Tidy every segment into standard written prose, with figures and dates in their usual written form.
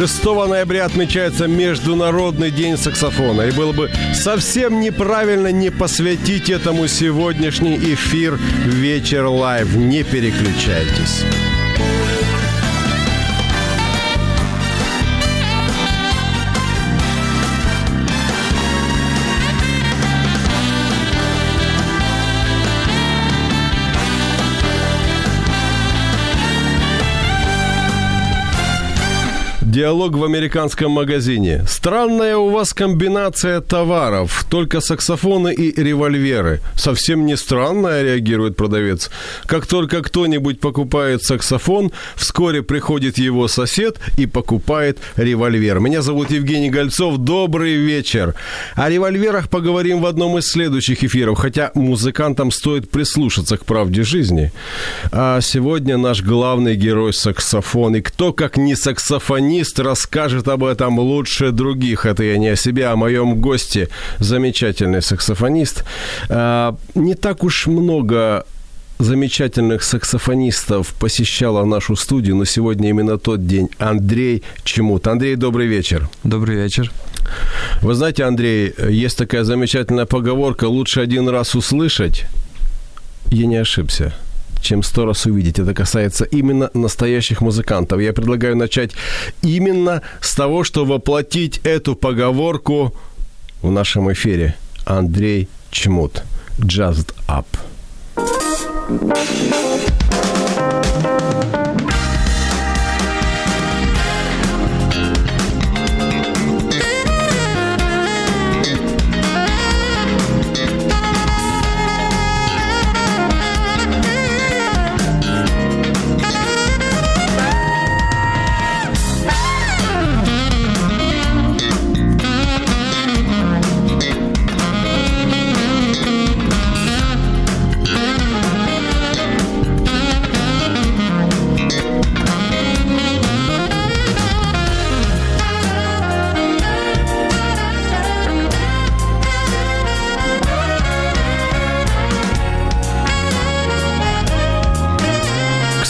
Шестого ноября отмечается Международный день саксофона. И было бы совсем неправильно не посвятить этому сегодняшний эфир «Вечер лайв». Не переключайтесь. Диалог в американском магазине. Странная у вас комбинация товаров. Только саксофоны и револьверы. Совсем не странно, реагирует продавец. Как только кто-нибудь покупает саксофон, вскоре приходит его сосед и покупает револьвер. Меня зовут Евгений Гольцов. Добрый вечер. О револьверах поговорим в одном из следующих эфиров, хотя музыкантам стоит прислушаться к правде жизни. А сегодня наш главный герой саксофон. И кто, как не саксофонист, расскажет об этом лучше других. Это я не о себе, а о моем госте. Замечательный саксофонист. Не так уж много замечательных саксофонистов посещало нашу студию, но сегодня именно тот день. Андрей Чемут. Андрей, добрый вечер. Добрый вечер. Вы знаете, Андрей, есть такая замечательная поговорка: лучше один раз услышать, я не ошибся, чем 100 раз увидеть. Это касается именно настоящих музыкантов. Я предлагаю начать именно с того, что воплотить эту поговорку в нашем эфире. Андрей Чмут. Jazzed Up.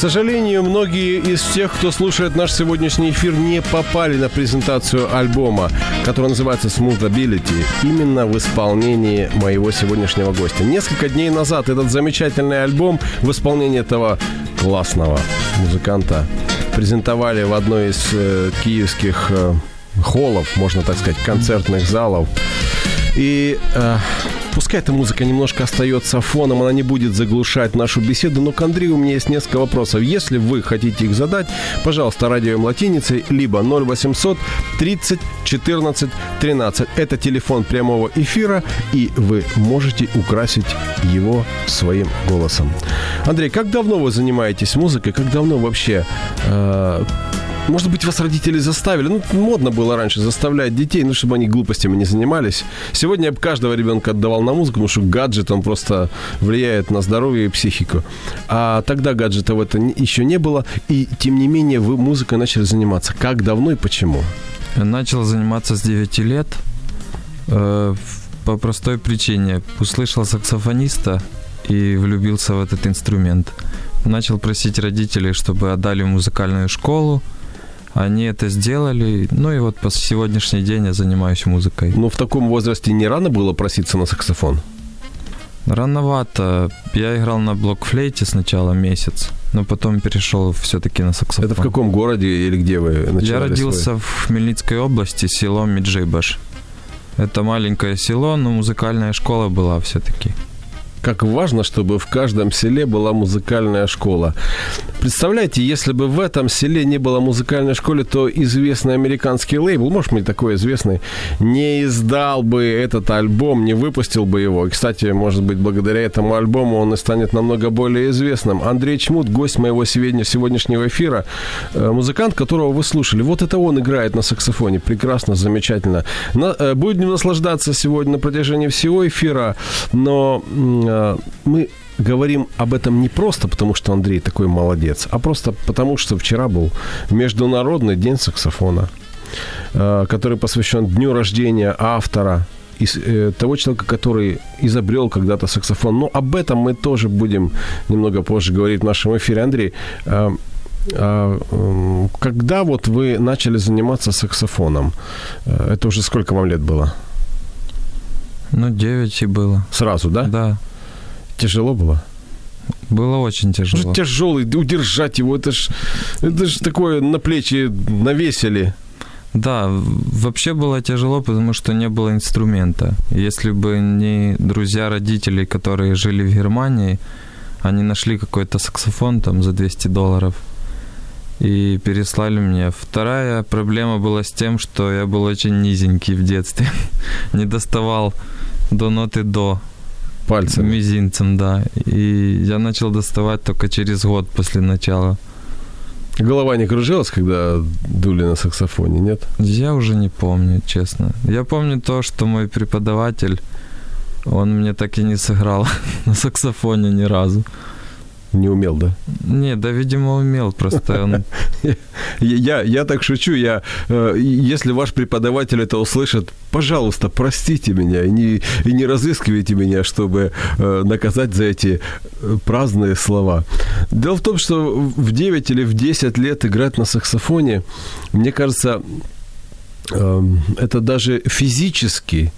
К сожалению, многие из тех, кто слушает наш сегодняшний эфир, не попали на презентацию альбома, который называется Smooth Ability, именно в исполнении моего сегодняшнего гостя. Несколько дней назад этот замечательный альбом в исполнении этого классного музыканта презентовали в одной из киевских холлов, можно так сказать, концертных залов. И пускай эта музыка немножко остается фоном, она не будет заглушать нашу беседу, но к Андрею у меня есть несколько вопросов. Если вы хотите их задать, пожалуйста, радио М латиницей, либо 0800 30 14 13. Это телефон прямого эфира, и вы можете украсить его своим голосом. Андрей, как давно вы занимаетесь музыкой? Как давно вообще... Может быть, вас родители заставили. Модно было раньше заставлять детей, чтобы они глупостями не занимались. Сегодня я бы каждого ребенка отдавал на музыку, потому что гаджет, он просто влияет на здоровье и психику. А тогда гаджетов это еще не было. И, тем не менее, вы музыкой начали заниматься. Как давно и почему? Я начал заниматься с 9 лет. По простой причине. Услышал саксофониста и влюбился в этот инструмент. Начал просить родителей, чтобы отдали в музыкальную школу. Они это сделали, и вот по сегодняшний день я занимаюсь музыкой. Но в таком возрасте не рано было проситься на саксофон? Рановато. Я играл на блокфлейте сначала месяц, но потом перешел все-таки на саксофон. Это в каком городе или где вы начинали? Я родился в Хмельницкой области, село Меджибаш. Это маленькое село, но музыкальная школа была все-таки. как важно, чтобы в каждом селе была музыкальная школа. Представляете, если бы в этом селе не было музыкальной школы, то известный американский лейбл, может быть, такой известный, не издал бы этот альбом, не выпустил бы его. И, кстати, может быть, благодаря этому альбому он и станет намного более известным. Андрей Чмут, гость моего сегодняшнего эфира, музыкант, которого вы слушали. Вот это он играет на саксофоне. Прекрасно, замечательно. Будем наслаждаться сегодня на протяжении всего эфира, но мы говорим об этом не просто потому, что Андрей такой молодец, а просто потому, что вчера был Международный день саксофона, который посвящен дню рождения автора, того человека, который изобрел когда-то саксофон. Но об этом мы тоже будем немного позже говорить в нашем эфире. Андрей, когда вот вы начали заниматься саксофоном? Это уже сколько вам лет было? 9 и было. Сразу, да? Да. Тяжело было? Было очень тяжело. Это же тяжелый, удержать его, это ж такое на плечи навесили. Да, вообще было тяжело, потому что не было инструмента. Если бы не друзья родителей, которые жили в Германии, они нашли какой-то саксофон там за $200 и переслали мне. Вторая проблема была с тем, что я был очень низенький в детстве. Не доставал до ноты до. Пальцем. Мизинцем, да. И я начал доставать только через год после начала. Голова не кружилась, когда дули на саксофоне, нет? Я уже не помню, честно. Я помню то, что мой преподаватель, он мне так и не сыграл на саксофоне ни разу. Не умел, да? Не, да, видимо, умел просто. Он... Я так шучу. Если ваш преподаватель это услышит, пожалуйста, простите меня и не разыскивайте меня, чтобы наказать за эти праздные слова. Дело в том, что в 9 или в 10 лет играть на саксофоне, мне кажется, это даже физически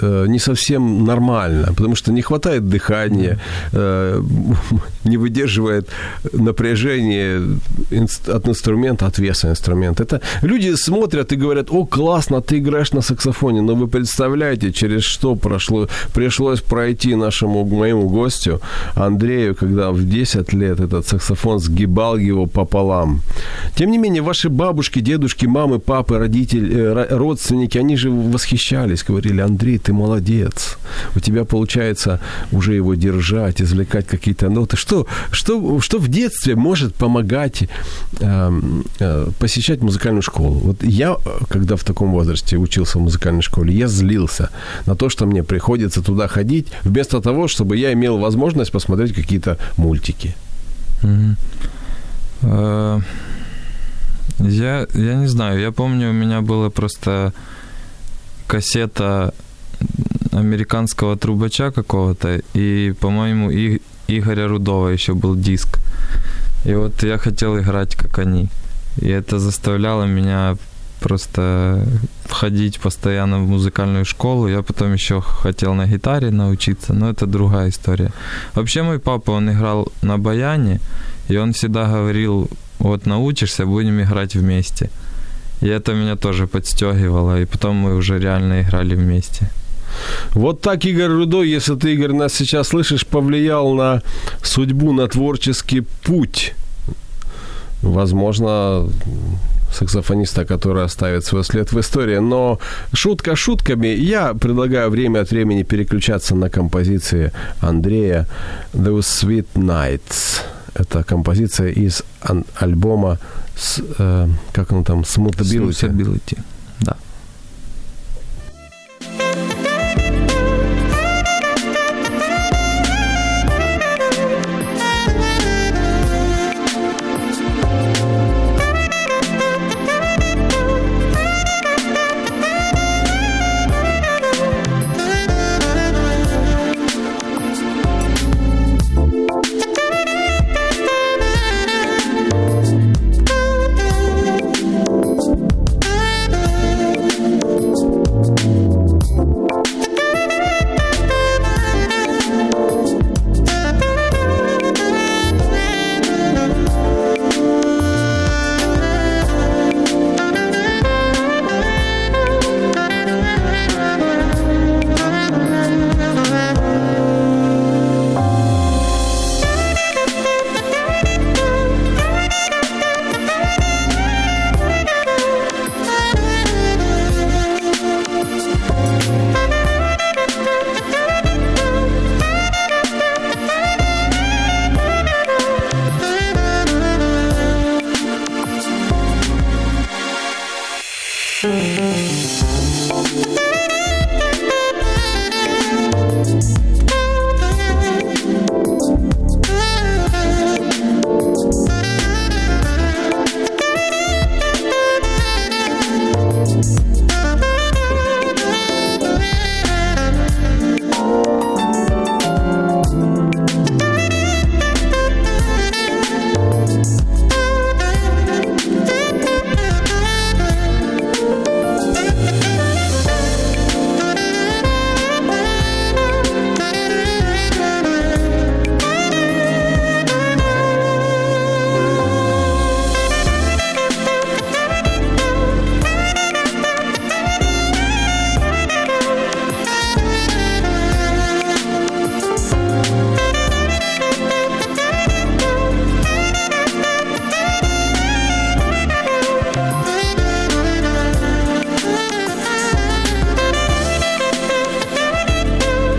не совсем нормально, потому что не хватает дыхания, не выдерживает напряжение от инструмента, от веса инструмента. Это люди смотрят и говорят: о, классно, ты играешь на саксофоне, но вы представляете, через что пришлось пройти моему гостю Андрею, когда в 10 лет этот саксофон сгибал его пополам. Тем не менее, ваши бабушки, дедушки, мамы, папы, родители, родственники, они же восхищались, говорили: Андрей, ты молодец. У тебя получается уже его держать, извлекать какие-то ноты. Что в детстве может помогать посещать музыкальную школу? Вот я, когда в таком возрасте учился в музыкальной школе, я злился на то, что мне приходится туда ходить, вместо того, чтобы я имел возможность посмотреть какие-то мультики. Я не знаю. Я помню, у меня было просто кассета американского трубача какого-то, и, по-моему, Игоря Рудова еще был диск. И вот я хотел играть, как они. И это заставляло меня просто ходить постоянно в музыкальную школу. Я потом еще хотел на гитаре научиться, но это другая история. Вообще мой папа, он играл на баяне, и он всегда говорил: вот научишься, будем играть вместе. И это меня тоже подстегивало, и потом мы уже реально играли вместе. Вот так Игорь Рудой, если ты, Игорь, нас сейчас слышишь, повлиял на судьбу, на творческий путь. Возможно, саксофониста, который оставит свой след в истории. Но шутка шутками, я предлагаю время от времени переключаться на композиции Андрея «Those Sweet Nights». Это композиция из альбома как он там, Smoothability. Да.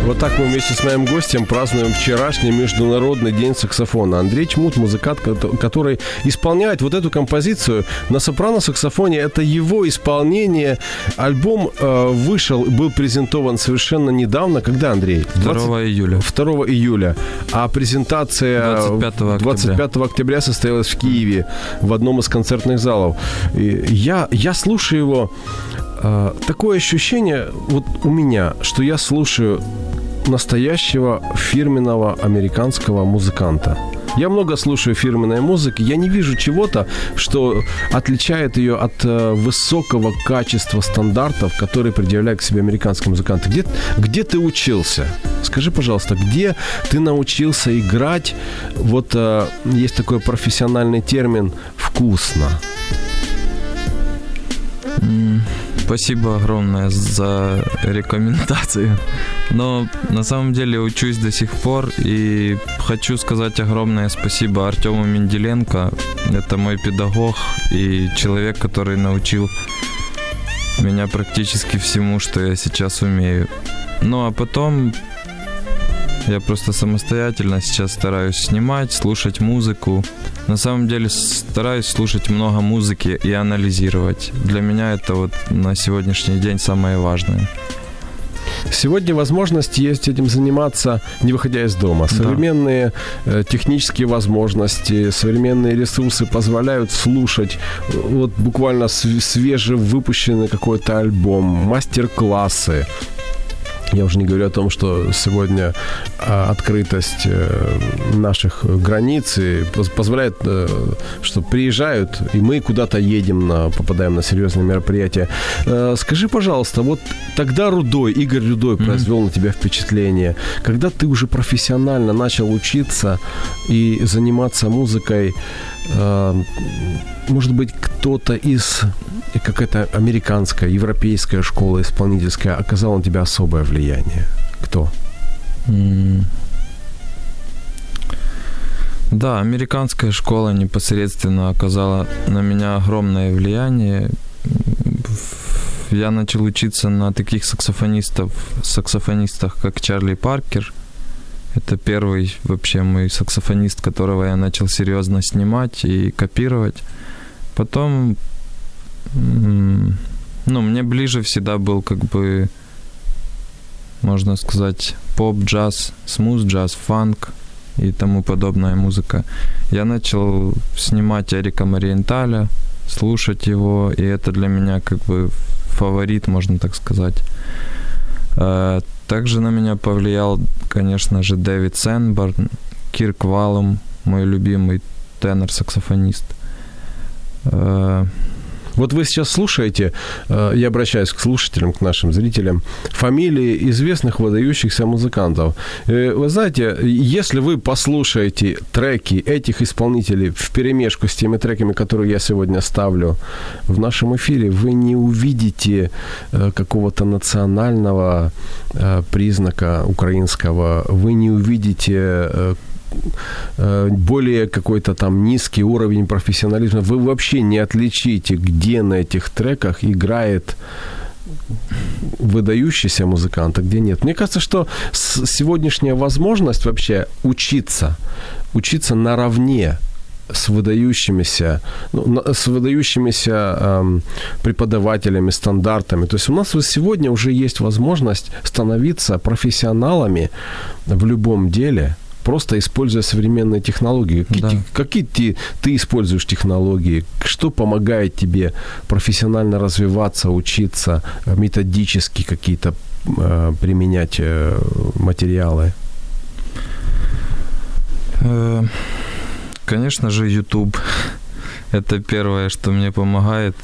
Вот так мы вместе с моим гостем празднуем вчерашний Международный день саксофона. Андрей Чмут, музыкант, который исполняет вот эту композицию на сопрано-саксофоне. Это его исполнение. Альбом вышел, был презентован совершенно недавно. Когда, Андрей? 2 июля. А презентация 25 октября состоялась в Киеве в одном из концертных залов. И я слушаю его. Такое ощущение вот у меня, что я слушаю настоящего фирменного американского музыканта. Я много слушаю фирменной музыки, я не вижу чего-то, что отличает ее от высокого качества стандартов, которые предъявляют к себе американские музыканты. Где ты учился? Скажи, пожалуйста, где ты научился играть? Вот есть такой профессиональный термин «вкусно». Спасибо огромное за рекомендации. Но на самом деле учусь до сих пор. И хочу сказать огромное спасибо Артему Менделенко. Это мой педагог и человек, который научил меня практически всему, что я сейчас умею. Ну а потом я просто самостоятельно сейчас стараюсь снимать, слушать музыку. На самом деле стараюсь слушать много музыки и анализировать. Для меня это вот на сегодняшний день самое важное. Сегодня возможность есть этим заниматься, не выходя из дома. Современные технические возможности, современные ресурсы позволяют слушать вот буквально свежевыпущенный какой-то альбом, мастер-классы. Я уже не говорю о том, что сегодня открытость наших границ позволяет, что приезжают, и мы куда-то едем, попадаем на серьезные мероприятия. Скажи, пожалуйста, вот тогда Игорь Рудой произвел на тебя впечатление. Когда ты уже профессионально начал учиться и заниматься музыкой, может быть, кто-то из какая-то американская, европейская школа исполнительская оказала на тебя особое влияние? Кто? Да, американская школа непосредственно оказала на меня огромное влияние. Я начал учиться на таких саксофонистах, как Чарли Паркер. Это первый вообще мой саксофонист, которого я начал серьезно снимать и копировать. Потом, мне ближе всегда был, можно сказать, поп, джаз, смуз, джаз, фанк и тому подобная музыка. Я начал снимать Эрика Мариенталя, слушать его, и это для меня фаворит, можно так сказать. Также на меня повлиял, конечно же, Дэвид Сенборн, Кирк Валум, мой любимый тенор-саксофонист. Вот вы сейчас слушаете, я обращаюсь к слушателям, к нашим зрителям, фамилии известных выдающихся музыкантов. Вы знаете, если вы послушаете треки этих исполнителей вперемешку с теми треками, которые я сегодня ставлю в нашем эфире, вы не увидите какого-то национального признака украинского, вы не увидите более какой-то там низкий уровень профессионализма. Вы вообще не отличите, где на этих треках играет выдающийся музыкант, а где нет. Мне кажется, что сегодняшняя возможность вообще учиться наравне с выдающимися преподавателями, стандартами. То есть у нас сегодня уже есть возможность становиться профессионалами в любом деле, просто используя современные технологии. Какие ты используешь технологии? Что помогает тебе профессионально развиваться, учиться, методически какие-то применять материалы? Конечно же, YouTube. Это первое, что мне помогает.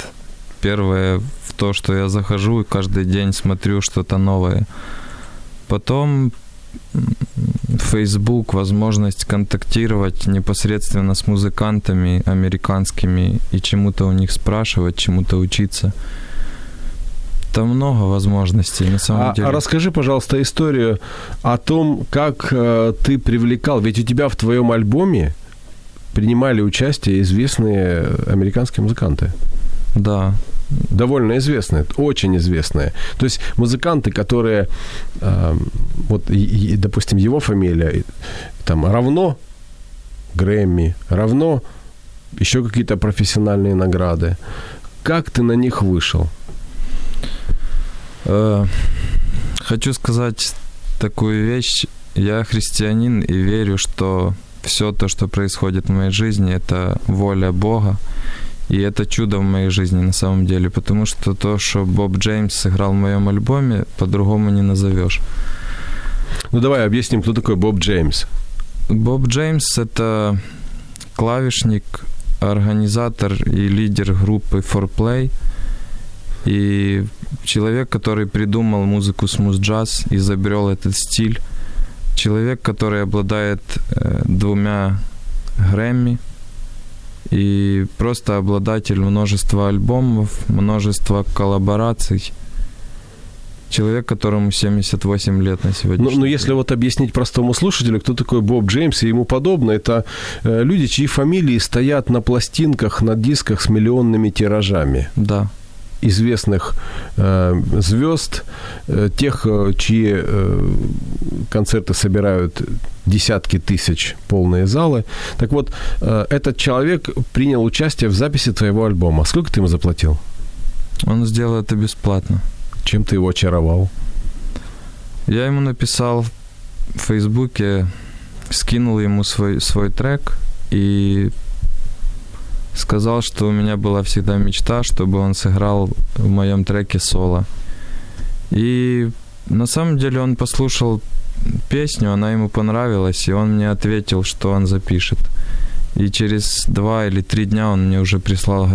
Первое в то, что я захожу и каждый день смотрю что-то новое. Потом Facebook, возможность контактировать непосредственно с музыкантами американскими и чему-то у них спрашивать, чему-то учиться. Там много возможностей, на самом деле. Расскажи, пожалуйста, историю о том, как ты привлекал. Ведь у тебя в твоем альбоме принимали участие известные американские музыканты. Да, довольно известная, очень известная. То есть музыканты, которые, вот, допустим, его фамилия, там, равно Грэмми, равно еще какие-то профессиональные награды. Как ты на них вышел? Хочу сказать такую вещь. Я христианин и верю, что все то, что происходит в моей жизни, это воля Бога. И это чудо в моей жизни на самом деле, потому что то, что Боб Джеймс сыграл в моем альбоме, по-другому не назовешь. Ну давай объясним, кто такой Боб Джеймс. Боб Джеймс — это клавишник, организатор и лидер группы 4Play. И человек, который придумал музыку смуз-джаз, изобрел этот стиль. Человек, который обладает 2 Грэмми. И просто обладатель множества альбомов, множества коллабораций. Человек, которому 78 лет на сегодняшний день. Ну, если вот объяснить простому слушателю, кто такой Боб Джеймс и ему подобное, это люди, чьи фамилии стоят на пластинках, на дисках с миллионными тиражами. Да. Известных звезд, тех, чьи концерты собирают десятки тысяч, полные залы. Так вот, этот человек принял участие в записи твоего альбома. Сколько ты ему заплатил? Он сделал это бесплатно. Чем ты его очаровал? Я ему написал в Фейсбуке, скинул ему свой трек и сказал, что у меня была всегда мечта, чтобы он сыграл в моем треке соло. И на самом деле он послушал песню, она ему понравилась, и он мне ответил, что он запишет. И через 2 или 3 дня он мне уже прислал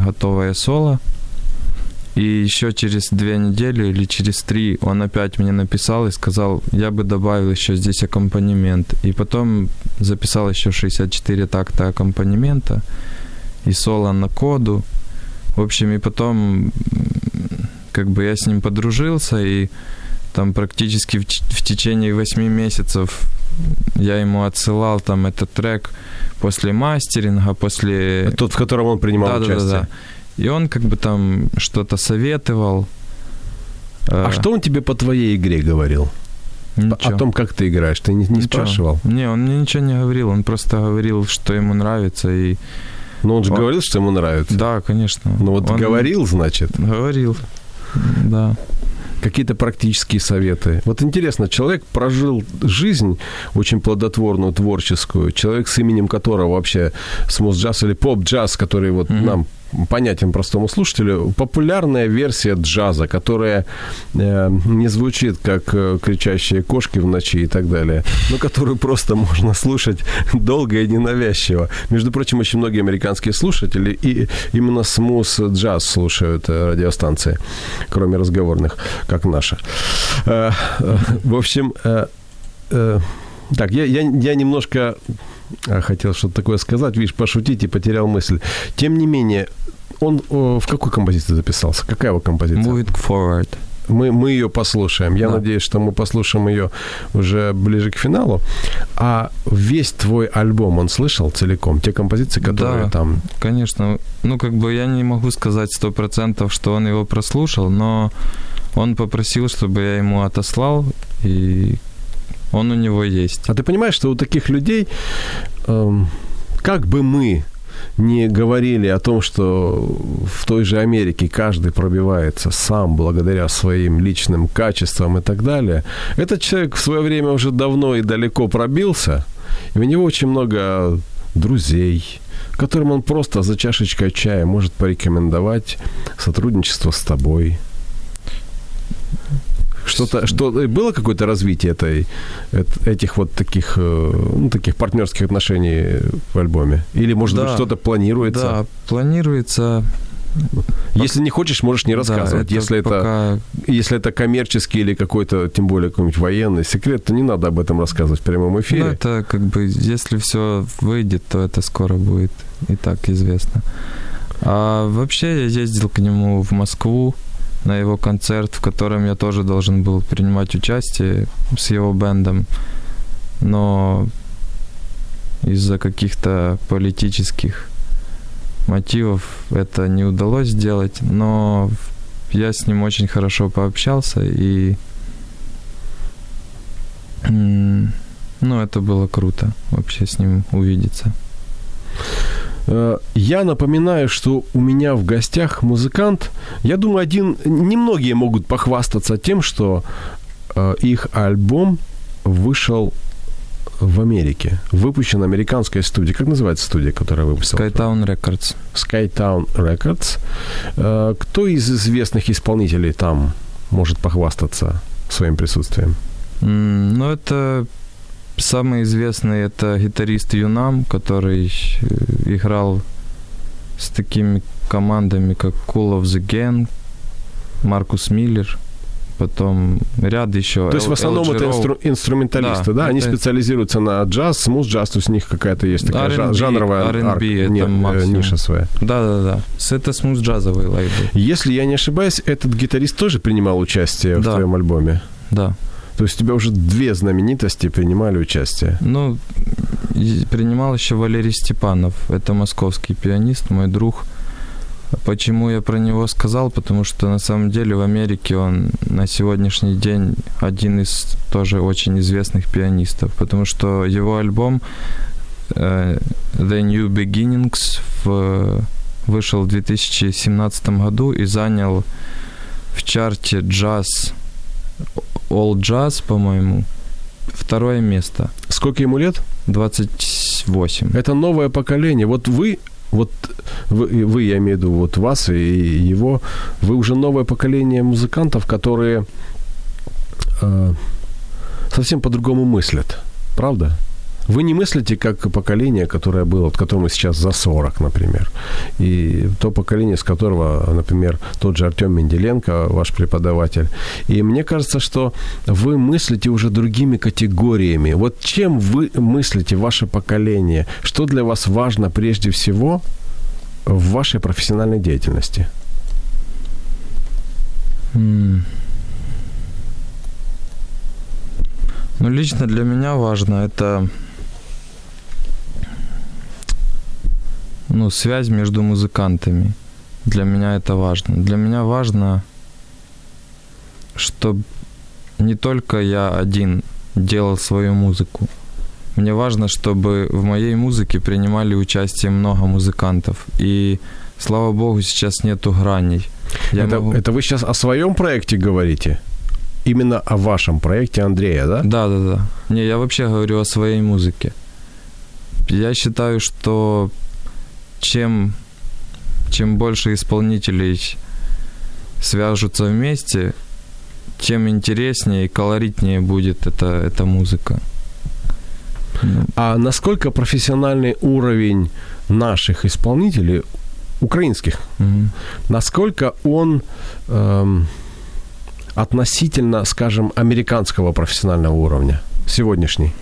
готовое соло. И еще через 2 недели или через 3 он опять мне написал и сказал, я бы добавил еще здесь аккомпанемент. И потом записал еще 64 такта аккомпанемента и соло на коду. В общем, и потом как бы я с ним подружился, и там практически в течение 8 месяцев я ему отсылал там этот трек после мастеринга, после... Тот, в котором он принимал участие. Да. И он как бы там что-то советовал. А что он тебе по твоей игре говорил? Ничего. О том, как ты играешь? Ты не спрашивал? Не, он мне ничего не говорил. Он просто говорил, что ему нравится. И... Но он же говорил, что ему нравится. Да, конечно. Ну вот он говорил, значит? Говорил, да. Какие-то практические советы. Вот интересно, человек прожил жизнь очень плодотворную, творческую. Человек, с именем которого вообще смуз-джаз или поп-джаз, который вот нам понятен простому слушателю, популярная версия джаза, которая не звучит как кричащие кошки в ночи и так далее, но которую просто можно слушать долго и ненавязчиво. Между прочим, очень многие американские слушатели и именно смуз-джаз слушают радиостанции, кроме разговорных, как наша. В общем, так, я немножко... хотел что-то такое сказать, видишь, пошутить и потерял мысль. Тем не менее, он в какой композиции записался? Какая его композиция? Move It Forward. Мы ее послушаем. Я надеюсь, что мы послушаем ее уже ближе к финалу. А весь твой альбом он слышал целиком? Те композиции, которые там... Да, конечно. Ну, как бы я не могу сказать 100%, что он его прослушал, но он попросил, чтобы я ему отослал, и... Он у него есть. А ты понимаешь, что у таких людей, как бы мы не говорили о том, что в той же Америке каждый пробивается сам благодаря своим личным качествам и так далее, этот человек в свое время уже давно и далеко пробился, и у него очень много друзей, которым он просто за чашечкой чая может порекомендовать сотрудничество с тобой. Что было какое-то развитие этих вот таких, ну, таких партнерских отношений в альбоме? Или, может быть, что-то планируется? Да, планируется. Если не хочешь, можешь не рассказывать. Да, это если это коммерческий или какой-то, тем более какой-нибудь военный секрет, то не надо об этом рассказывать в прямом эфире. Да, это как бы, если все выйдет, то это скоро будет и так известно. А вообще я ездил к нему в Москву на его концерт, в котором я тоже должен был принимать участие с его бэндом, но из-за каких-то политических мотивов это не удалось сделать, но я с ним очень хорошо пообщался, и это было круто вообще с ним увидеться. Я напоминаю, что у меня в гостях музыкант. Я думаю, немногие могут похвастаться тем, что их альбом вышел в Америке. Выпущен американской студией. Как называется студия, которая выпустила? Skytown Records. Skytown Records. Кто из известных исполнителей там может похвастаться своим присутствием? Это... Самый известный — это гитарист Юнам, который играл с такими командами, как Cool of the Gang, Маркус Миллер, потом ряд еще. То есть в основном LGRO. Это инструменталисты, да? Они специализируются на джаз, смуз-джаз, то есть у них какая-то есть такая жанровая ниша своя. Да. Это смуз-джазовый лейбл. Если я не ошибаюсь, этот гитарист тоже принимал участие в твоем альбоме? Да. То есть у тебя уже две знаменитости принимали участие? Принимал еще Валерий Степанов. Это московский пианист, мой друг. Почему я про него сказал? Потому что на самом деле в Америке он на сегодняшний день один из тоже очень известных пианистов. Потому что его альбом The New Beginnings вышел в 2017 году и занял в чарте джаз... All Jazz, по-моему, второе место. Сколько ему лет? 28. Это новое поколение. Вот вы, я имею в виду, вот вас и его, вы уже новое поколение музыкантов, которые совсем по-другому мыслят. Правда? Вы не мыслите как поколение, которое было, вот которому сейчас за 40, например. И то поколение, с которого, например, тот же Артём Менделенко, ваш преподаватель. И мне кажется, что вы мыслите уже другими категориями. Вот чем вы мыслите, ваше поколение? Что для вас важно прежде всего в вашей профессиональной деятельности? Лично для меня важно это... связь между музыкантами. Для меня это важно. Для меня важно, чтобы не только я один делал свою музыку. Мне важно, чтобы в моей музыке принимали участие много музыкантов. И, слава богу, сейчас нету граней. Это вы сейчас о своем проекте говорите? Именно о вашем проекте Андрея, да? Да. Не, я вообще говорю о своей музыке. Я считаю, что... Чем больше исполнителей свяжутся вместе, тем интереснее и колоритнее будет эта музыка. А насколько профессиональный уровень наших исполнителей, украинских, насколько он относительно, скажем, американского профессионального уровня, сегодняшний?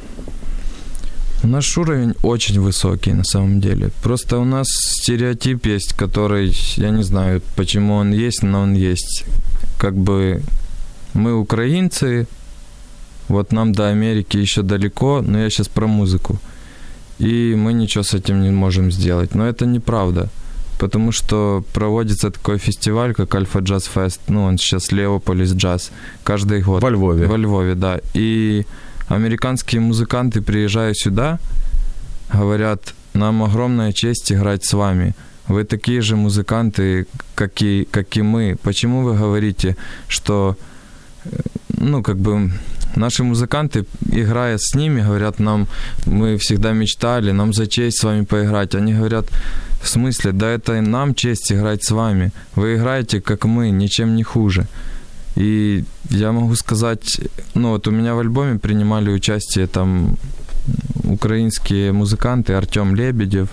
Наш уровень очень высокий, на самом деле. Просто у нас стереотип есть, который, я не знаю, почему он есть, но он есть. Как бы мы украинцы, вот нам до Америки еще далеко, но я сейчас про музыку. И мы ничего с этим не можем сделать. Но это неправда, потому что проводится такой фестиваль, как Альфа-джаз-фест, он сейчас Леополис-джаз, каждый год. Во Львове. Во Львове, да. И... Американские музыканты, приезжая сюда, говорят, нам огромная честь играть с вами. Вы такие же музыканты, как и мы. Почему вы говорите, что наши музыканты, играя с ними, говорят нам, мы всегда мечтали, нам за честь с вами поиграть. Они говорят, в смысле, да это нам честь играть с вами. Вы играете, как мы, ничем не хуже. И я могу сказать, у меня в альбоме принимали участие там украинские музыканты Артём Лебедев,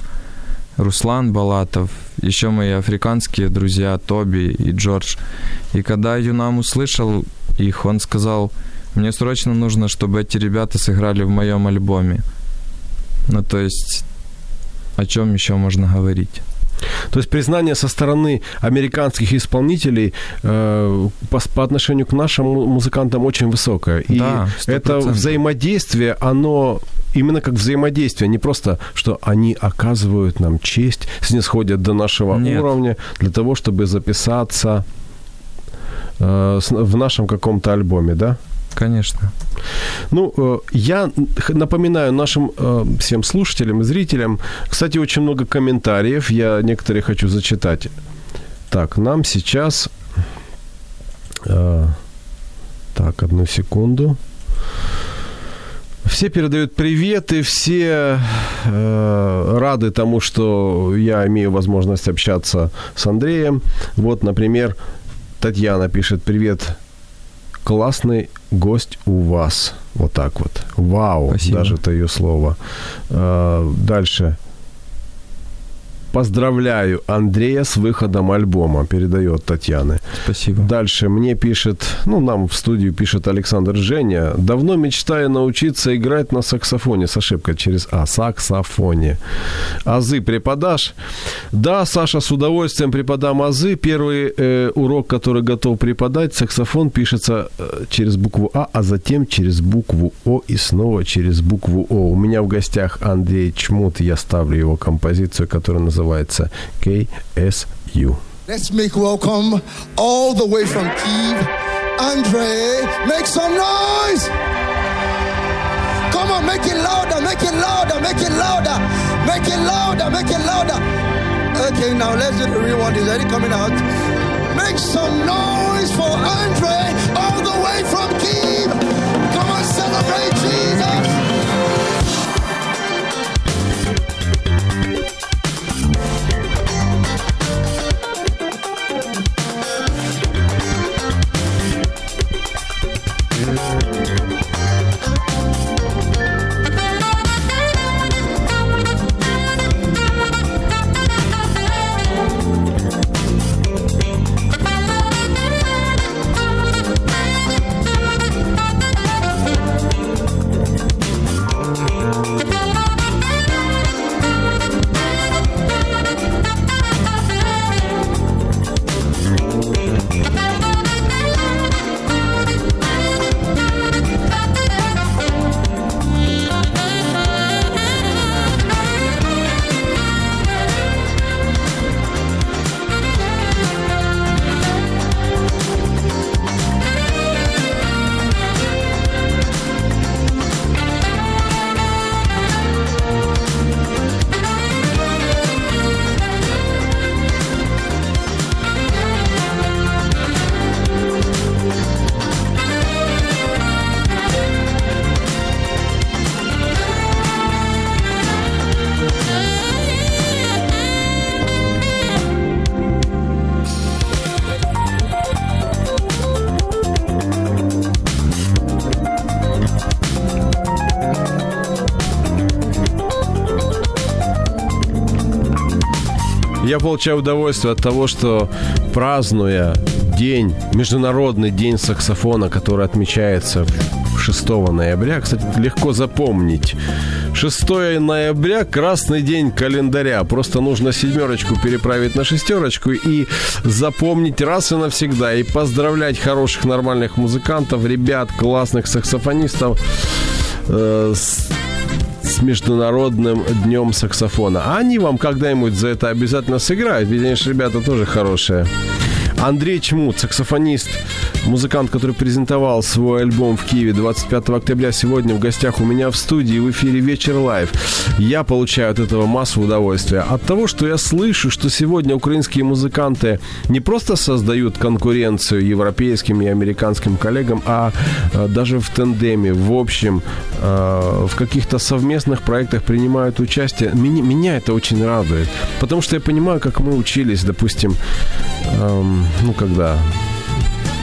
Руслан Балатов, еще мои африканские друзья Тоби и Джордж. И когда Юнам услышал их, он сказал, мне срочно нужно, чтобы эти ребята сыграли в моем альбоме. То есть, о чем еще можно говорить? То есть признание со стороны американских исполнителей по отношению к нашим музыкантам очень высокое. И да, 100%. Это взаимодействие, оно именно как взаимодействие, не просто, что они оказывают нам честь, снисходят до нашего уровня для того, чтобы записаться в нашем каком-то альбоме, да? Конечно. Ну, я напоминаю нашим всем слушателям и зрителям, кстати, очень много комментариев, я некоторые хочу зачитать. Так, нам сейчас... Так, одну секунду. Все передают привет, и все рады тому, что я имею возможность общаться с Андреем. Вот, например, Татьяна пишет: «Привет, классный гость у вас». Вот так вот. Вау, спасибо. Даже это ее слово. Дальше. «Поздравляю Андрея с выходом альбома», передает Татьяна. Спасибо. Дальше мне пишет, ну, нам в студию пишет Александр Женя: «Давно мечтаю научиться играть на саксофоне». С ошибкой через «а». Саксофоне. «Азы преподашь?» Да, Саша, с удовольствием преподам азы. Первый урок, который готов преподать, саксофон пишется через букву «а», а затем через букву «о» и снова через букву «о». У меня в гостях Андрей Чмут. Я ставлю его композицию, которая называется KSU. Let's make welcome all the way from Kiev, Andrei. Make some noise! Come on, make it louder, make it louder, make it louder, make it louder, make it louder. Okay, now let's do the real one. Is already coming out. Make some noise for Andrei, all the way from Kiev. Come on, celebrate Jesus! Я получаю удовольствие от того, что, празднуя день, Международный день саксофона, который отмечается 6 ноября, кстати, легко запомнить. 6 ноября – красный день календаря. Просто нужно семерочку переправить на шестерочку и запомнить раз и навсегда. И поздравлять хороших, нормальных музыкантов, ребят, классных саксофонистов с Международным днем саксофона. А они вам когда-нибудь за это обязательно сыграют, ведь, конечно, ребята тоже хорошие. Андрей Чмут, саксофонист, музыкант, который презентовал свой альбом в Киеве 25 октября, сегодня в гостях у меня в студии в эфире «Вечер лайв». Я получаю от этого массу удовольствия. От того, что я слышу, что сегодня украинские музыканты не просто создают конкуренцию европейским и американским коллегам, а даже в тандеме, в общем, в каких-то совместных проектах принимают участие. Меня это очень радует, потому что я понимаю, как мы учились, допустим, ну, когда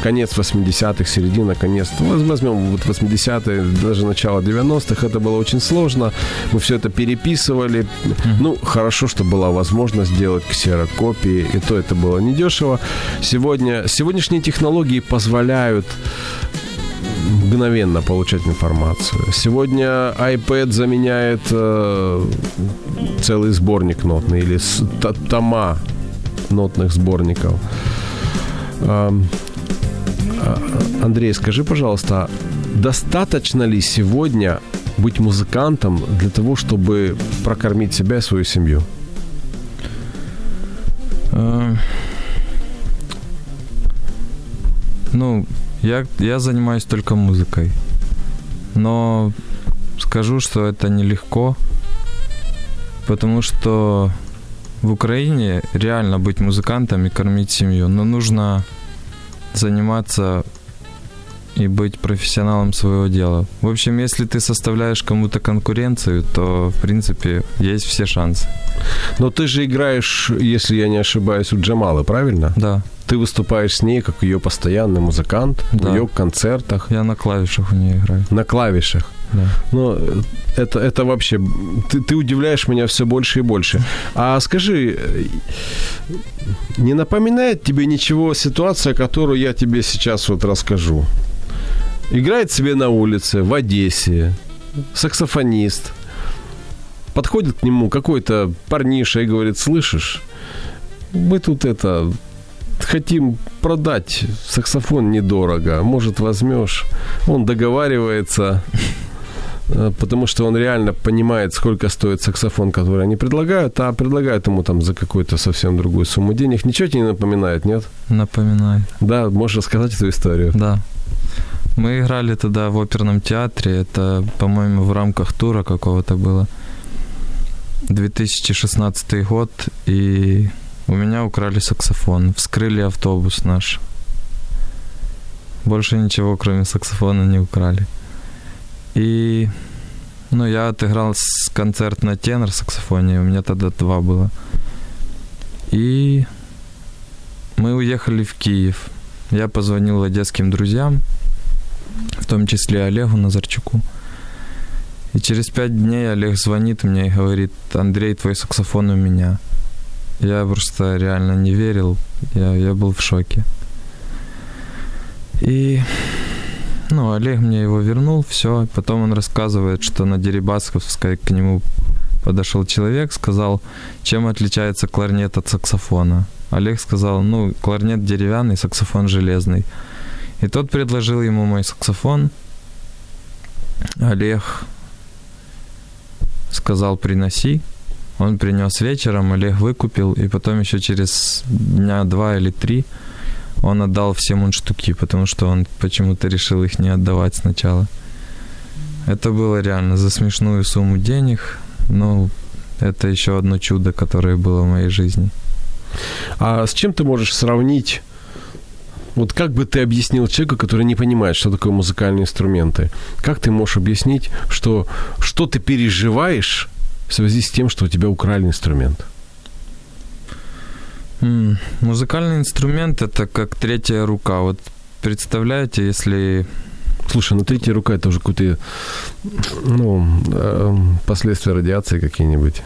конец 80-х, середина, конец, возьмем вот 80-е, даже начало 90-х, это было очень сложно, мы все это переписывали, ну, хорошо, что была возможность делать ксерокопии, и то это было недешево. Сегодняшние технологии позволяют мгновенно получать информацию. Сегодня iPad заменяет целый сборник нотный или тома нотных сборников. Андрей, скажи, пожалуйста, достаточно ли сегодня быть музыкантом для того, чтобы прокормить себя и свою семью? Ну, я занимаюсь только музыкой. Но скажу, что это нелегко, потому что в Украине реально быть музыкантом и кормить семью. Но нужно заниматься и быть профессионалом своего дела. В общем, если ты составляешь кому-то конкуренцию, то, в принципе, есть все шансы. Но ты же играешь, если я не ошибаюсь, у Джамалы, правильно? Да. Ты выступаешь с ней, как ее постоянный музыкант, да, в ее концертах. Я на клавишах у нее играю. На клавишах? Да. Ну, это вообще... Ты удивляешь меня все больше и больше. А скажи, не напоминает тебе ничего ситуация, которую я тебе сейчас вот расскажу? Играет себе на улице в Одессе саксофонист. Подходит к нему какой-то парниша и говорит: слышишь, мы тут это... хотим продать саксофон недорого, может, возьмешь? Он договаривается, потому что он реально понимает, сколько стоит саксофон, который они предлагают, а предлагают ему там за какую-то совсем другую сумму денег. Ничего тебе не напоминает, нет? Напоминает. Да, можешь рассказать эту историю? Да. Мы играли тогда в оперном театре, это, по-моему, в рамках тура какого-то было. 2016 год, и... у меня украли саксофон, вскрыли автобус наш. Больше ничего, кроме саксофона, не украли. И я отыграл концерт на тенор-саксофоне, у меня тогда 2 было. И мы уехали в Киев. Я позвонил одесским друзьям, в том числе Олегу Назарчуку. И через 5 дней Олег звонит мне и говорит: Андрей, твой саксофон у меня. Я просто реально не верил, я был в шоке. И, Олег мне его вернул, все. Потом он рассказывает, что на Дерибасковской к нему подошел человек, сказал, чем отличается кларнет от саксофона. Олег сказал, кларнет деревянный, саксофон железный. И тот предложил ему мой саксофон. Олег сказал, приноси. Он принес вечером, Олег выкупил, и потом еще через дня 2 или 3 он отдал всем мундштуки, потому что он почему-то решил их не отдавать сначала. Это было реально за смешную сумму денег, но это еще одно чудо, которое было в моей жизни. А с чем ты можешь сравнить, вот как бы ты объяснил человеку, который не понимает, что такое музыкальные инструменты, как ты можешь объяснить, что ты переживаешь в связи с тем, что у тебя украли инструмент? Музыкальный инструмент – это как третья рука. Вот представляете, если... Слушай, третья рука – это уже какие-то последствия радиации какие-нибудь.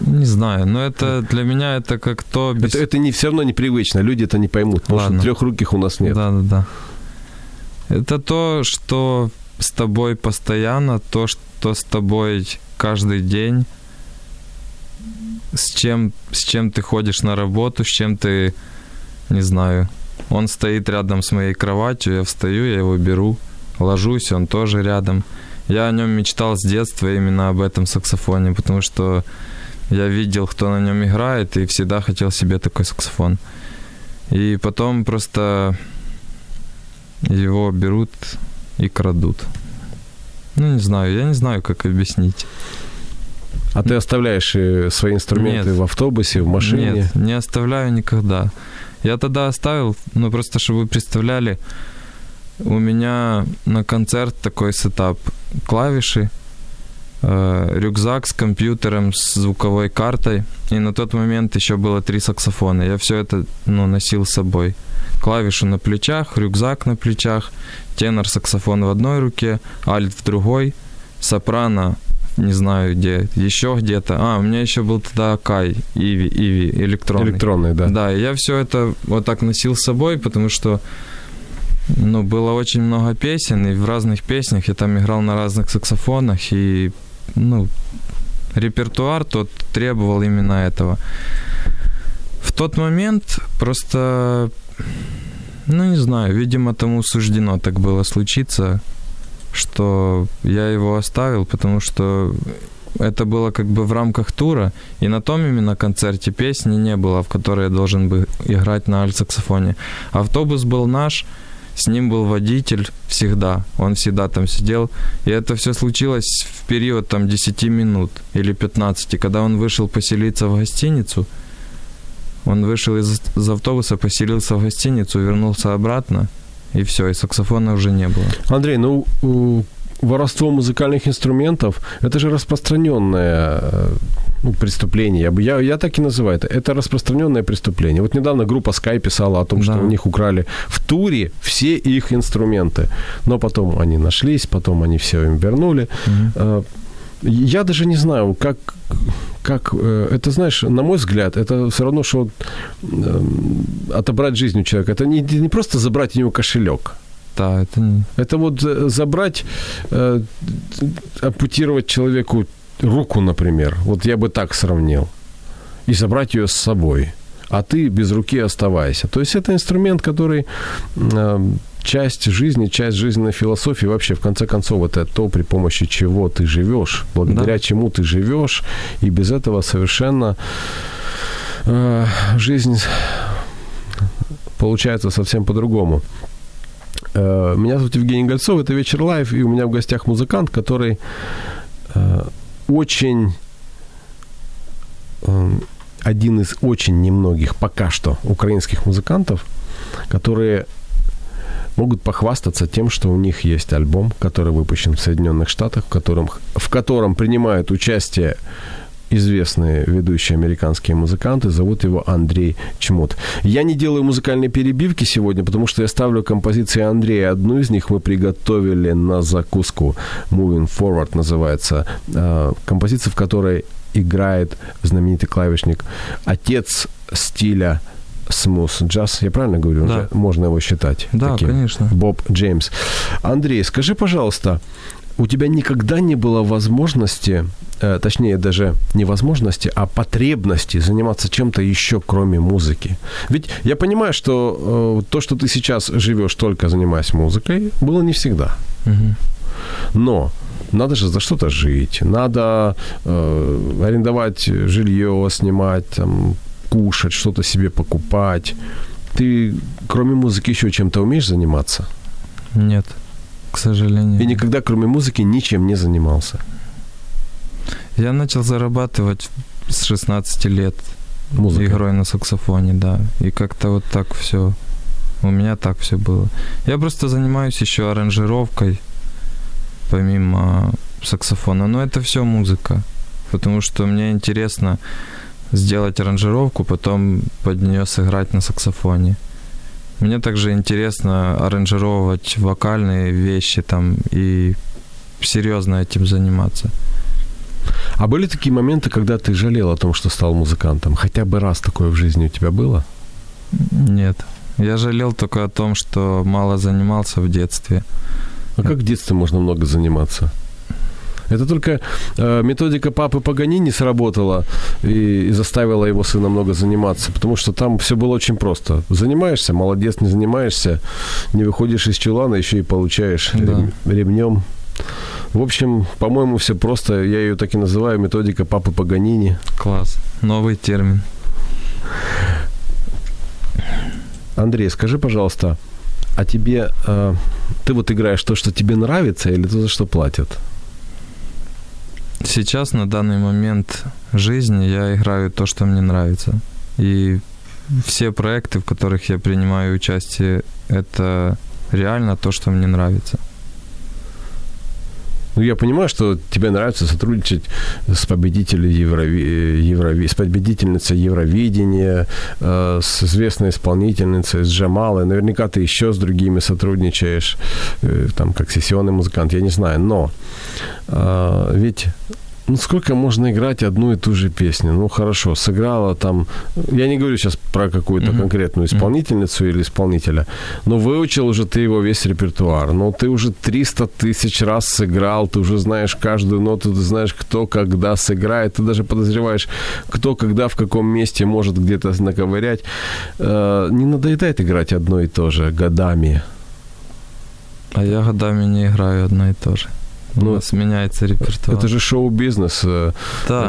Не знаю, но это для меня это как то... Это не, все равно непривычно, люди это не поймут, потому что трехруких у нас нет. Да. Это то, что с тобой постоянно, то, что с тобой... каждый день, с чем ты ходишь на работу, с чем ты, не знаю, он стоит рядом с моей кроватью, я встаю, я его беру, ложусь, он тоже рядом. Я о нем мечтал с детства, именно об этом саксофоне, потому что я видел, кто на нем играет, и всегда хотел себе такой саксофон. И потом просто его берут и крадут. Не знаю, я не знаю, как объяснить. А ты оставляешь свои инструменты в автобусе, в машине? Нет, не оставляю никогда. Я тогда оставил, просто, чтобы вы представляли, у меня на концерт такой сетап. Клавиши, рюкзак с компьютером, с звуковой картой, и на тот момент еще было 3 саксофона. Я все это, носил с собой. Клавишу на плечах, рюкзак на плечах, тенор-саксофон в одной руке, альт в другой, сопрано, не знаю где, еще где-то. У меня еще был тогда Акай, Иви, электронный. Электронный, да. Да, я все это вот так носил с собой, потому что Ну, было очень много песен, и в разных песнях я там играл на разных саксофонах, и, ну, репертуар тот требовал именно этого. В тот момент просто, ну, не знаю, видимо, тому суждено так было случиться, что я его оставил, потому что это было как бы в рамках тура, и на том именно концерте песни не было, в которой я должен был играть на альтсаксофоне. Автобус был наш, с ним был водитель всегда, он всегда там сидел, и это все случилось в период там 10 минут или 15, когда он вышел поселиться в гостиницу. Он вышел из автобуса, поселился в гостиницу, вернулся обратно, и все, и саксофона уже не было. Андрей, ну, воровство музыкальных инструментов – это же распространенное, ну, преступление. Я так и называю это. Это распространенное преступление. Вот недавно группа Sky писала о том, что у них украли в туре все их инструменты. Но потом они нашлись, потом они все им вернули. Угу. Я даже не знаю, как это, знаешь, на мой взгляд, это все равно, что отобрать жизнь у человека. Это не просто забрать у него кошелек. Да, это вот забрать, ампутировать человеку руку, например. Вот я бы так сравнил. И забрать ее с собой. А ты без руки оставайся. То есть это инструмент, который часть жизненной философии. Вообще, в конце концов, это то, при помощи чего ты живешь. Благодаря чему ты живешь. И без этого совершенно жизнь получается совсем по-другому. Меня зовут Евгений Гольцов, это «Вечер лайв», и у меня в гостях музыкант, который один из очень немногих пока что украинских музыкантов, которые могут похвастаться тем, что у них есть альбом, который выпущен в Соединенных Штатах, в котором принимают участие известные ведущие американские музыканты. Зовут его Андрей Чмут. Я не делаю музыкальные перебивки сегодня, потому что я ставлю композиции Андрея. Одну из них мы приготовили на закуску. «Moving Forward» называется. Композиция, в которой играет знаменитый клавишник. Отец стиля smooth jazz. Я правильно говорю? Да. Можно его считать таким? Да, конечно. Боб Джеймс. Андрей, скажи, пожалуйста, у тебя никогда не было возможности, точнее даже не возможности, а потребности заниматься чем-то еще, кроме музыки? Ведь я понимаю, что то, что ты сейчас живешь, только занимаясь музыкой, было не всегда. Угу. Но надо же за что-то жить, надо арендовать жилье, снимать, там, кушать, что-то себе покупать. Ты кроме музыки еще чем-то умеешь заниматься? Нет. К сожалению. И никогда, кроме музыки, ничем не занимался? Я начал зарабатывать с 16 лет музыкой. Игрой на саксофоне, да. И как-то вот так все. У меня так все было. Я просто занимаюсь еще аранжировкой, помимо саксофона. Но это все музыка. Потому что мне интересно сделать аранжировку, потом под нее сыграть на саксофоне. Мне также интересно аранжировать вокальные вещи там и серьезно этим заниматься. А были такие моменты, когда ты жалел о том, что стал музыкантом? Хотя бы раз такое в жизни у тебя было? Нет. Я жалел только о том, что мало занимался в детстве. А как в детстве можно много заниматься? Это только методика папы Паганини сработала и заставила его сына много заниматься, потому что там все было очень просто. Занимаешься, молодец, не занимаешься, не выходишь из чулана, еще и получаешь ремнем. В общем, по-моему, все просто. Я ее так и называю — методика папы Паганини. Класс. Новый термин. Андрей, скажи, пожалуйста, а тебе... ты вот играешь то, что тебе нравится, или то, за что платят? Сейчас, на данный момент жизни, я играю то, что мне нравится. И все проекты, в которых я принимаю участие, это реально то, что мне нравится. Ну, я понимаю, что тебе нравится сотрудничать с победительницей Евровидения, с известной исполнительницей, с Джамалой. Наверняка ты еще с другими сотрудничаешь, там, как сессионный музыкант, я не знаю. Но ведь ну сколько можно играть одну и ту же песню? Ну, хорошо, сыграла там... Я не говорю сейчас про какую-то конкретную исполнительницу или исполнителя, но выучил уже ты его весь репертуар, но ты уже 300 тысяч раз сыграл, ты уже знаешь каждую ноту, ты знаешь, кто когда сыграет, ты даже подозреваешь, кто когда в каком месте может где-то наковырять. Не надоедает играть одно и то же годами? А я годами не играю одно и то же. У нас меняется репертуар. Это же шоу-бизнес. Да,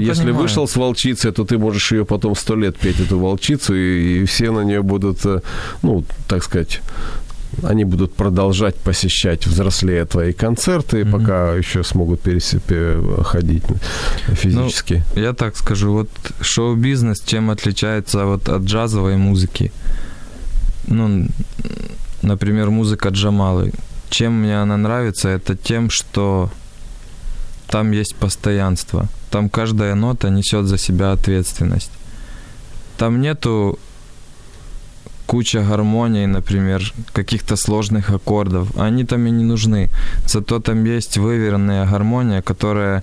если понимаю. Вышел с волчицей, то ты можешь ее потом 100 лет петь, эту волчицу, и все на нее будут, ну, так сказать, они будут продолжать посещать, взрослее твои концерты, пока еще смогут ходить физически. Ну, я так скажу, вот шоу-бизнес чем отличается вот от джазовой музыки? Ну, например, музыка Джамалы. Чем мне она нравится, это тем, что там есть постоянство. Там каждая нота несет за себя ответственность. Там нету куча гармоний, например, каких-то сложных аккордов. Они там и не нужны. Зато там есть выверенная гармония, которая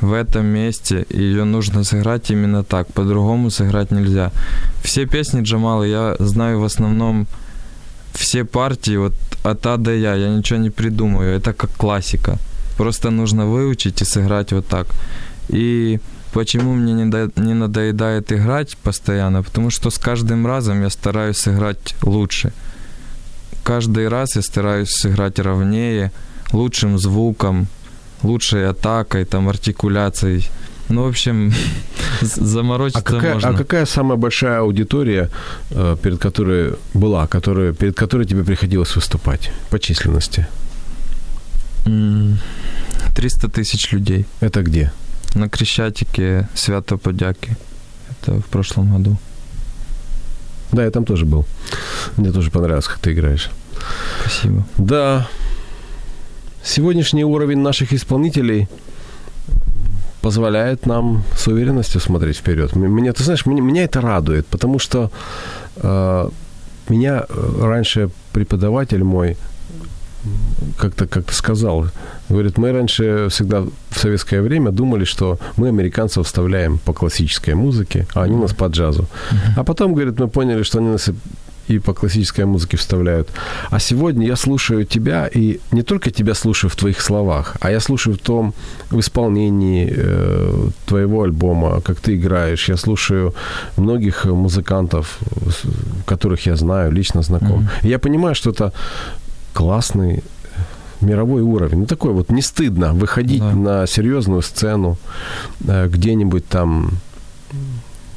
в этом месте, ее нужно сыграть именно так. По-другому сыграть нельзя. Все песни Джамалы я знаю в основном. Все партии вот от А до Я ничего не придумываю, это как классика. Просто нужно выучить и сыграть вот так. И почему мне не надоедает играть постоянно? Потому что с каждым разом я стараюсь сыграть лучше. Каждый раз я стараюсь сыграть ровнее, лучшим звуком, лучшей атакой, там, артикуляцией. Ну, в общем, заморочиться можно. А какая самая большая аудитория, перед которой была, перед которой тебе приходилось выступать по численности? 300 тысяч людей. Это где? На Крещатике Свято-Подяки. Это в прошлом году. Да, я там тоже был. Мне тоже понравилось, как ты играешь. Спасибо. Да. Сегодняшний уровень наших исполнителей позволяет нам с уверенностью смотреть вперед. Меня, ты знаешь, меня это радует, потому что меня раньше преподаватель мой как-то сказал, говорит, мы раньше всегда в советское время думали, что мы американцев вставляем по классической музыке, а они нас по джазу. А потом, говорит, мы поняли, что они нас и по классической музыке вставляют. А сегодня я слушаю тебя, и не только тебя слушаю в твоих словах, а я слушаю в исполнении твоего альбома, как ты играешь. Я слушаю многих музыкантов, которых я знаю, лично знаком. И я понимаю, что это классный мировой уровень. Ну, такой вот, не стыдно выходить на серьезную сцену где-нибудь там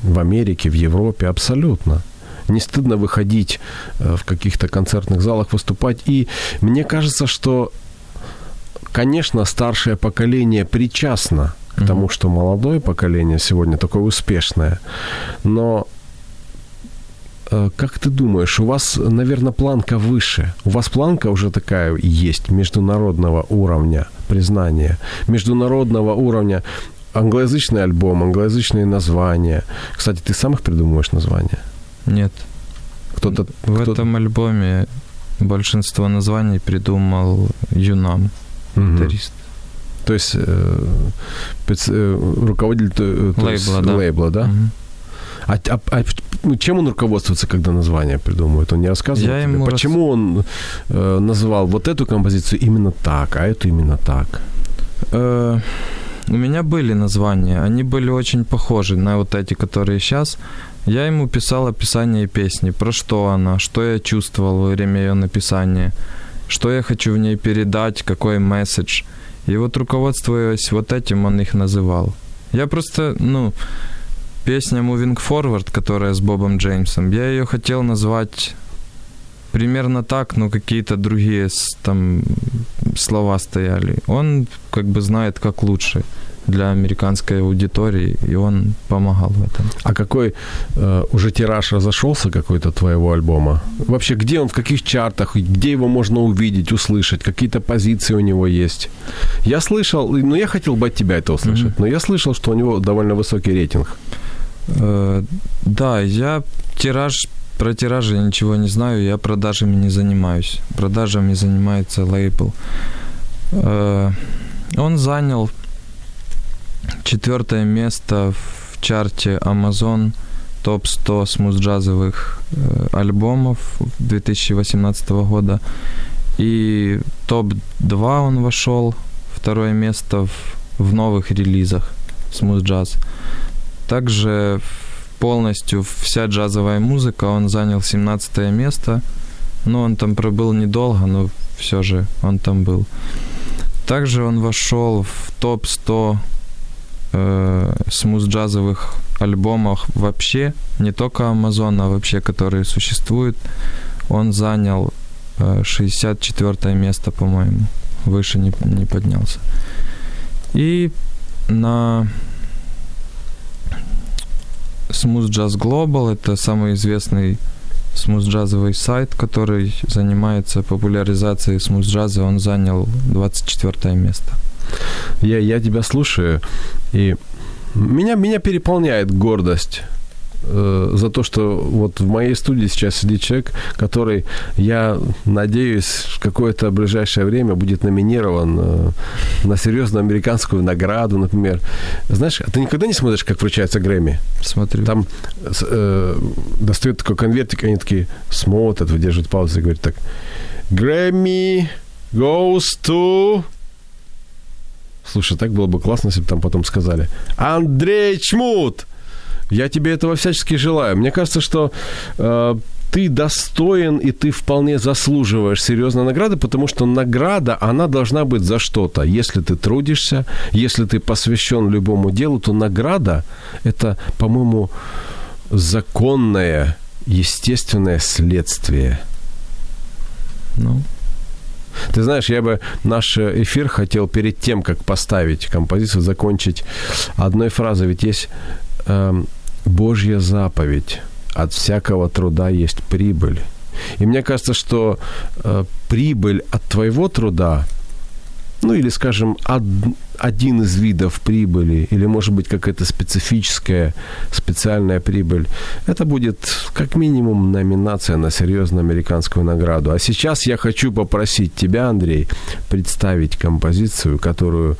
в Америке, в Европе, абсолютно. Не стыдно выходить в каких-то концертных залах, выступать. И мне кажется, что, конечно, старшее поколение причастно к тому, что молодое поколение сегодня такое успешное. Но как ты думаешь, у вас, наверное, планка выше? У вас планка уже такая есть международного уровня признания, международного уровня англоязычный альбом, англоязычные названия. Кстати, ты сам их придумываешь названия? Нет. Этом альбоме большинство названий придумал Юнам, гитарист. То есть руководитель лейбла, да? А чем он руководствуется, когда название придумывает? Он не рассказывал тебе? Почему он назвал вот эту композицию именно так, а эту именно так? У меня были названия, они были очень похожи на вот эти, которые сейчас. Я ему писал описание песни, про что она, что я чувствовал во время ее написания, что я хочу в ней передать, какой месседж. И вот руководствуясь вот этим, он их называл. Я просто, песня «Moving Forward», которая с Бобом Джеймсом, я ее хотел назвать примерно так, но какие-то другие там слова стояли. Он как бы знает, как лучше для американской аудитории, и он помогал в этом. А какой уже тираж разошелся какой-то твоего альбома? Вообще, где он, в каких чартах, где его можно увидеть, услышать, какие-то позиции у него есть? Я слышал, я хотел бы от тебя это услышать, но я слышал, что у него довольно высокий рейтинг. Да, про тиражи я ничего не знаю, я продажами не занимаюсь. Продажами занимается лейбл. Он занял 4 место в чарте Amazon топ-100 смуз-джазовых альбомов 2018 года. И топ-2 он вошел, второе место в новых релизах смуз-джаз. Также полностью вся джазовая музыка, он занял 17 место. Ну, он там пробыл недолго, но все же он там был. Также он вошел в топ-100 смуз-джазовых альбомах вообще, не только Amazon, а вообще, которые существуют. Он занял 64 место, по-моему. Выше не поднялся. И на Smooth Jazz Global, это самый известный смуз-джазовый сайт, который занимается популяризацией смуз-джаза, он занял 24 место. Я тебя слушаю, и меня переполняет гордость за то, что вот в моей студии сейчас сидит человек, который, я надеюсь, в какое-то ближайшее время будет номинирован на серьезную американскую награду, например. Знаешь, ты никогда не смотришь, как вручается Грэмми? Смотрю. Там достают такой конвертик, они такие смотрят, выдерживают паузу и говорят так: Грэмми goes to... Слушай, так было бы классно, если бы там потом сказали: Андрей Чмут! Я тебе этого всячески желаю. Мне кажется, что ты достоин, и ты вполне заслуживаешь серьезной награды, потому что награда, она должна быть за что-то. Если ты трудишься, если ты посвящен любому делу, то награда – это, по-моему, законное, естественное следствие. Ну... Ты знаешь, я бы наш эфир хотел перед тем, как поставить композицию, закончить одной фразой. Ведь есть Божья заповедь: от всякого труда есть прибыль. И мне кажется, что прибыль от твоего труда, ну или, скажем, один из видов прибыли, или, может быть, какая-то специфическая, специальная прибыль, это будет как минимум номинация на серьезную американскую награду. А сейчас я хочу попросить тебя, Андрей, представить композицию, которую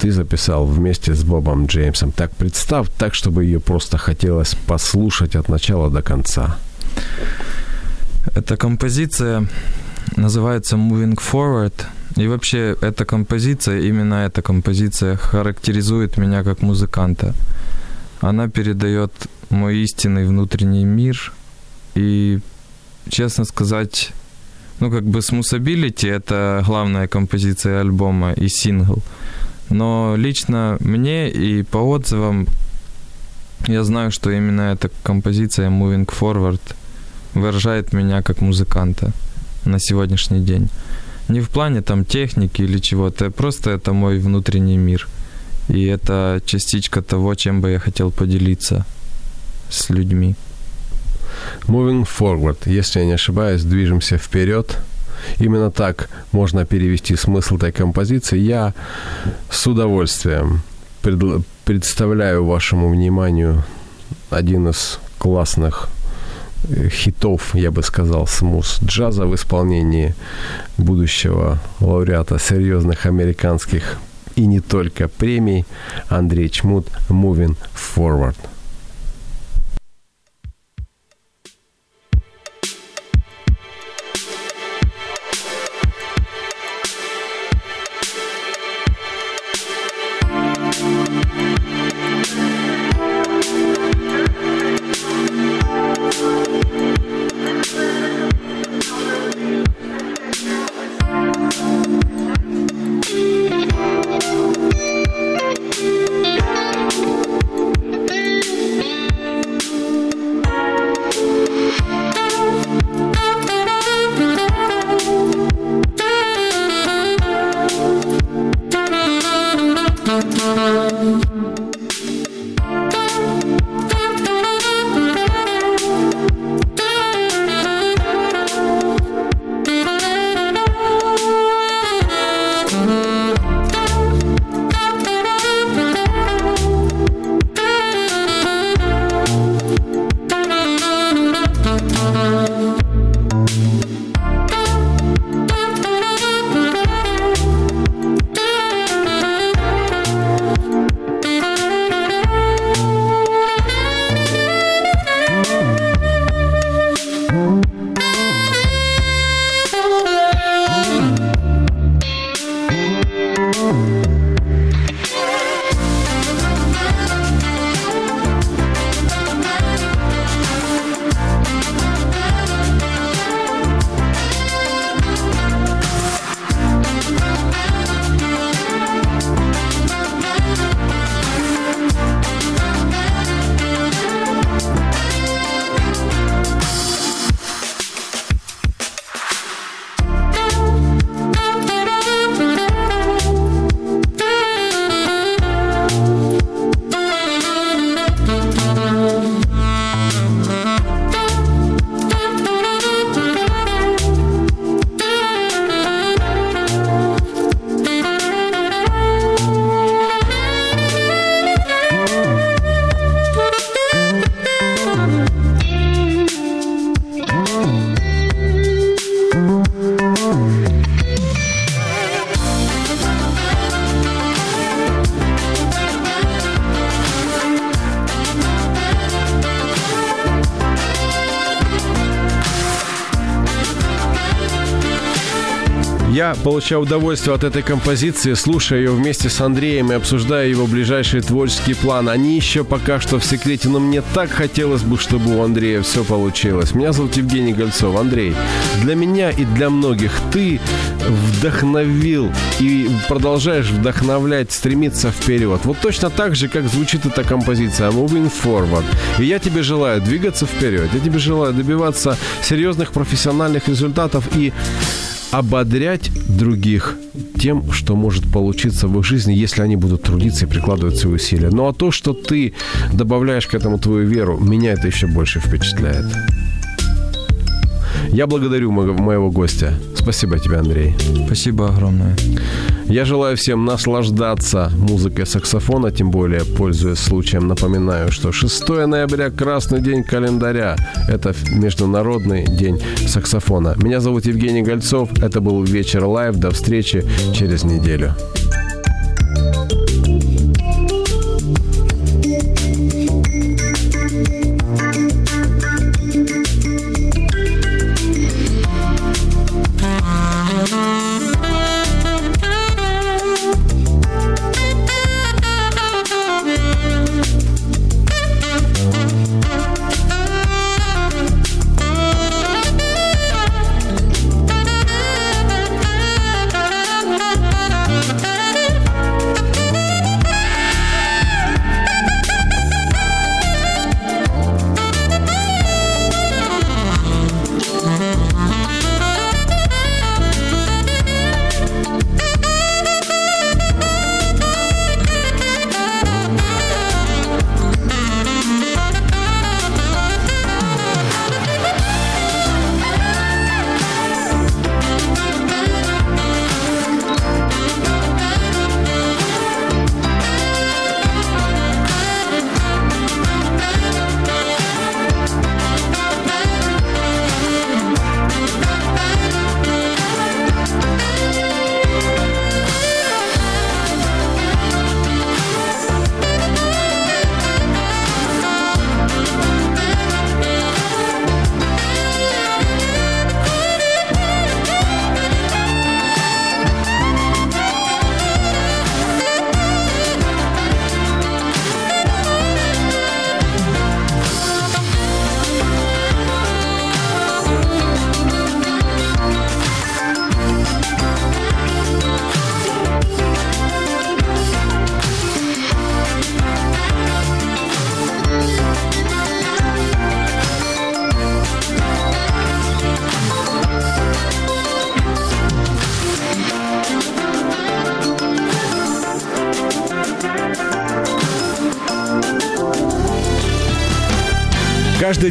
ты записал вместе с Бобом Джеймсом. Так представь, так, чтобы ее просто хотелось послушать от начала до конца. Эта композиция называется «Moving Forward». И вообще именно эта композиция характеризует меня как музыканта. Она передает мой истинный внутренний мир. И, честно сказать, «Smoothability» — это главная композиция альбома и сингл. Но лично мне и по отзывам я знаю, что именно эта композиция «Moving Forward» выражает меня как музыканта на сегодняшний день. Не в плане там техники или чего-то, просто это мой внутренний мир. И это частичка того, чем бы я хотел поделиться с людьми. Moving forward. Если я не ошибаюсь, движемся вперед. Именно так можно перевести смысл этой композиции. Я с удовольствием представляю вашему вниманию один из классных хитов, я бы сказал, смуз-джаза в исполнении будущего лауреата серьезных американских и не только премий Андрей Чмут, «Moving Forward». Я получаю удовольствие от этой композиции, слушая ее вместе с Андреем и обсуждая его ближайшие творческие планы. Они еще пока что в секрете, но мне так хотелось бы, чтобы у Андрея все получилось. Меня зовут Евгений Гольцов. Андрей, для меня и для многих ты вдохновил и продолжаешь вдохновлять, стремиться вперед. Вот точно так же, как звучит эта композиция «Moving Forward». И я тебе желаю двигаться вперед, я тебе желаю добиваться серьезных профессиональных результатов и ободрять других тем, что может получиться в их жизни, если они будут трудиться и прикладывать свои усилия. Ну а то, что ты добавляешь к этому твою веру, меня это еще больше впечатляет. Я благодарю моего гостя. Спасибо тебе, Андрей. Спасибо огромное. Я желаю всем наслаждаться музыкой саксофона, тем более, пользуясь случаем, напоминаю, что 6 ноября – красный день календаря. Это Международный день саксофона. Меня зовут Евгений Гольцов. Это был «Вечер лайв». До встречи через неделю. Каждый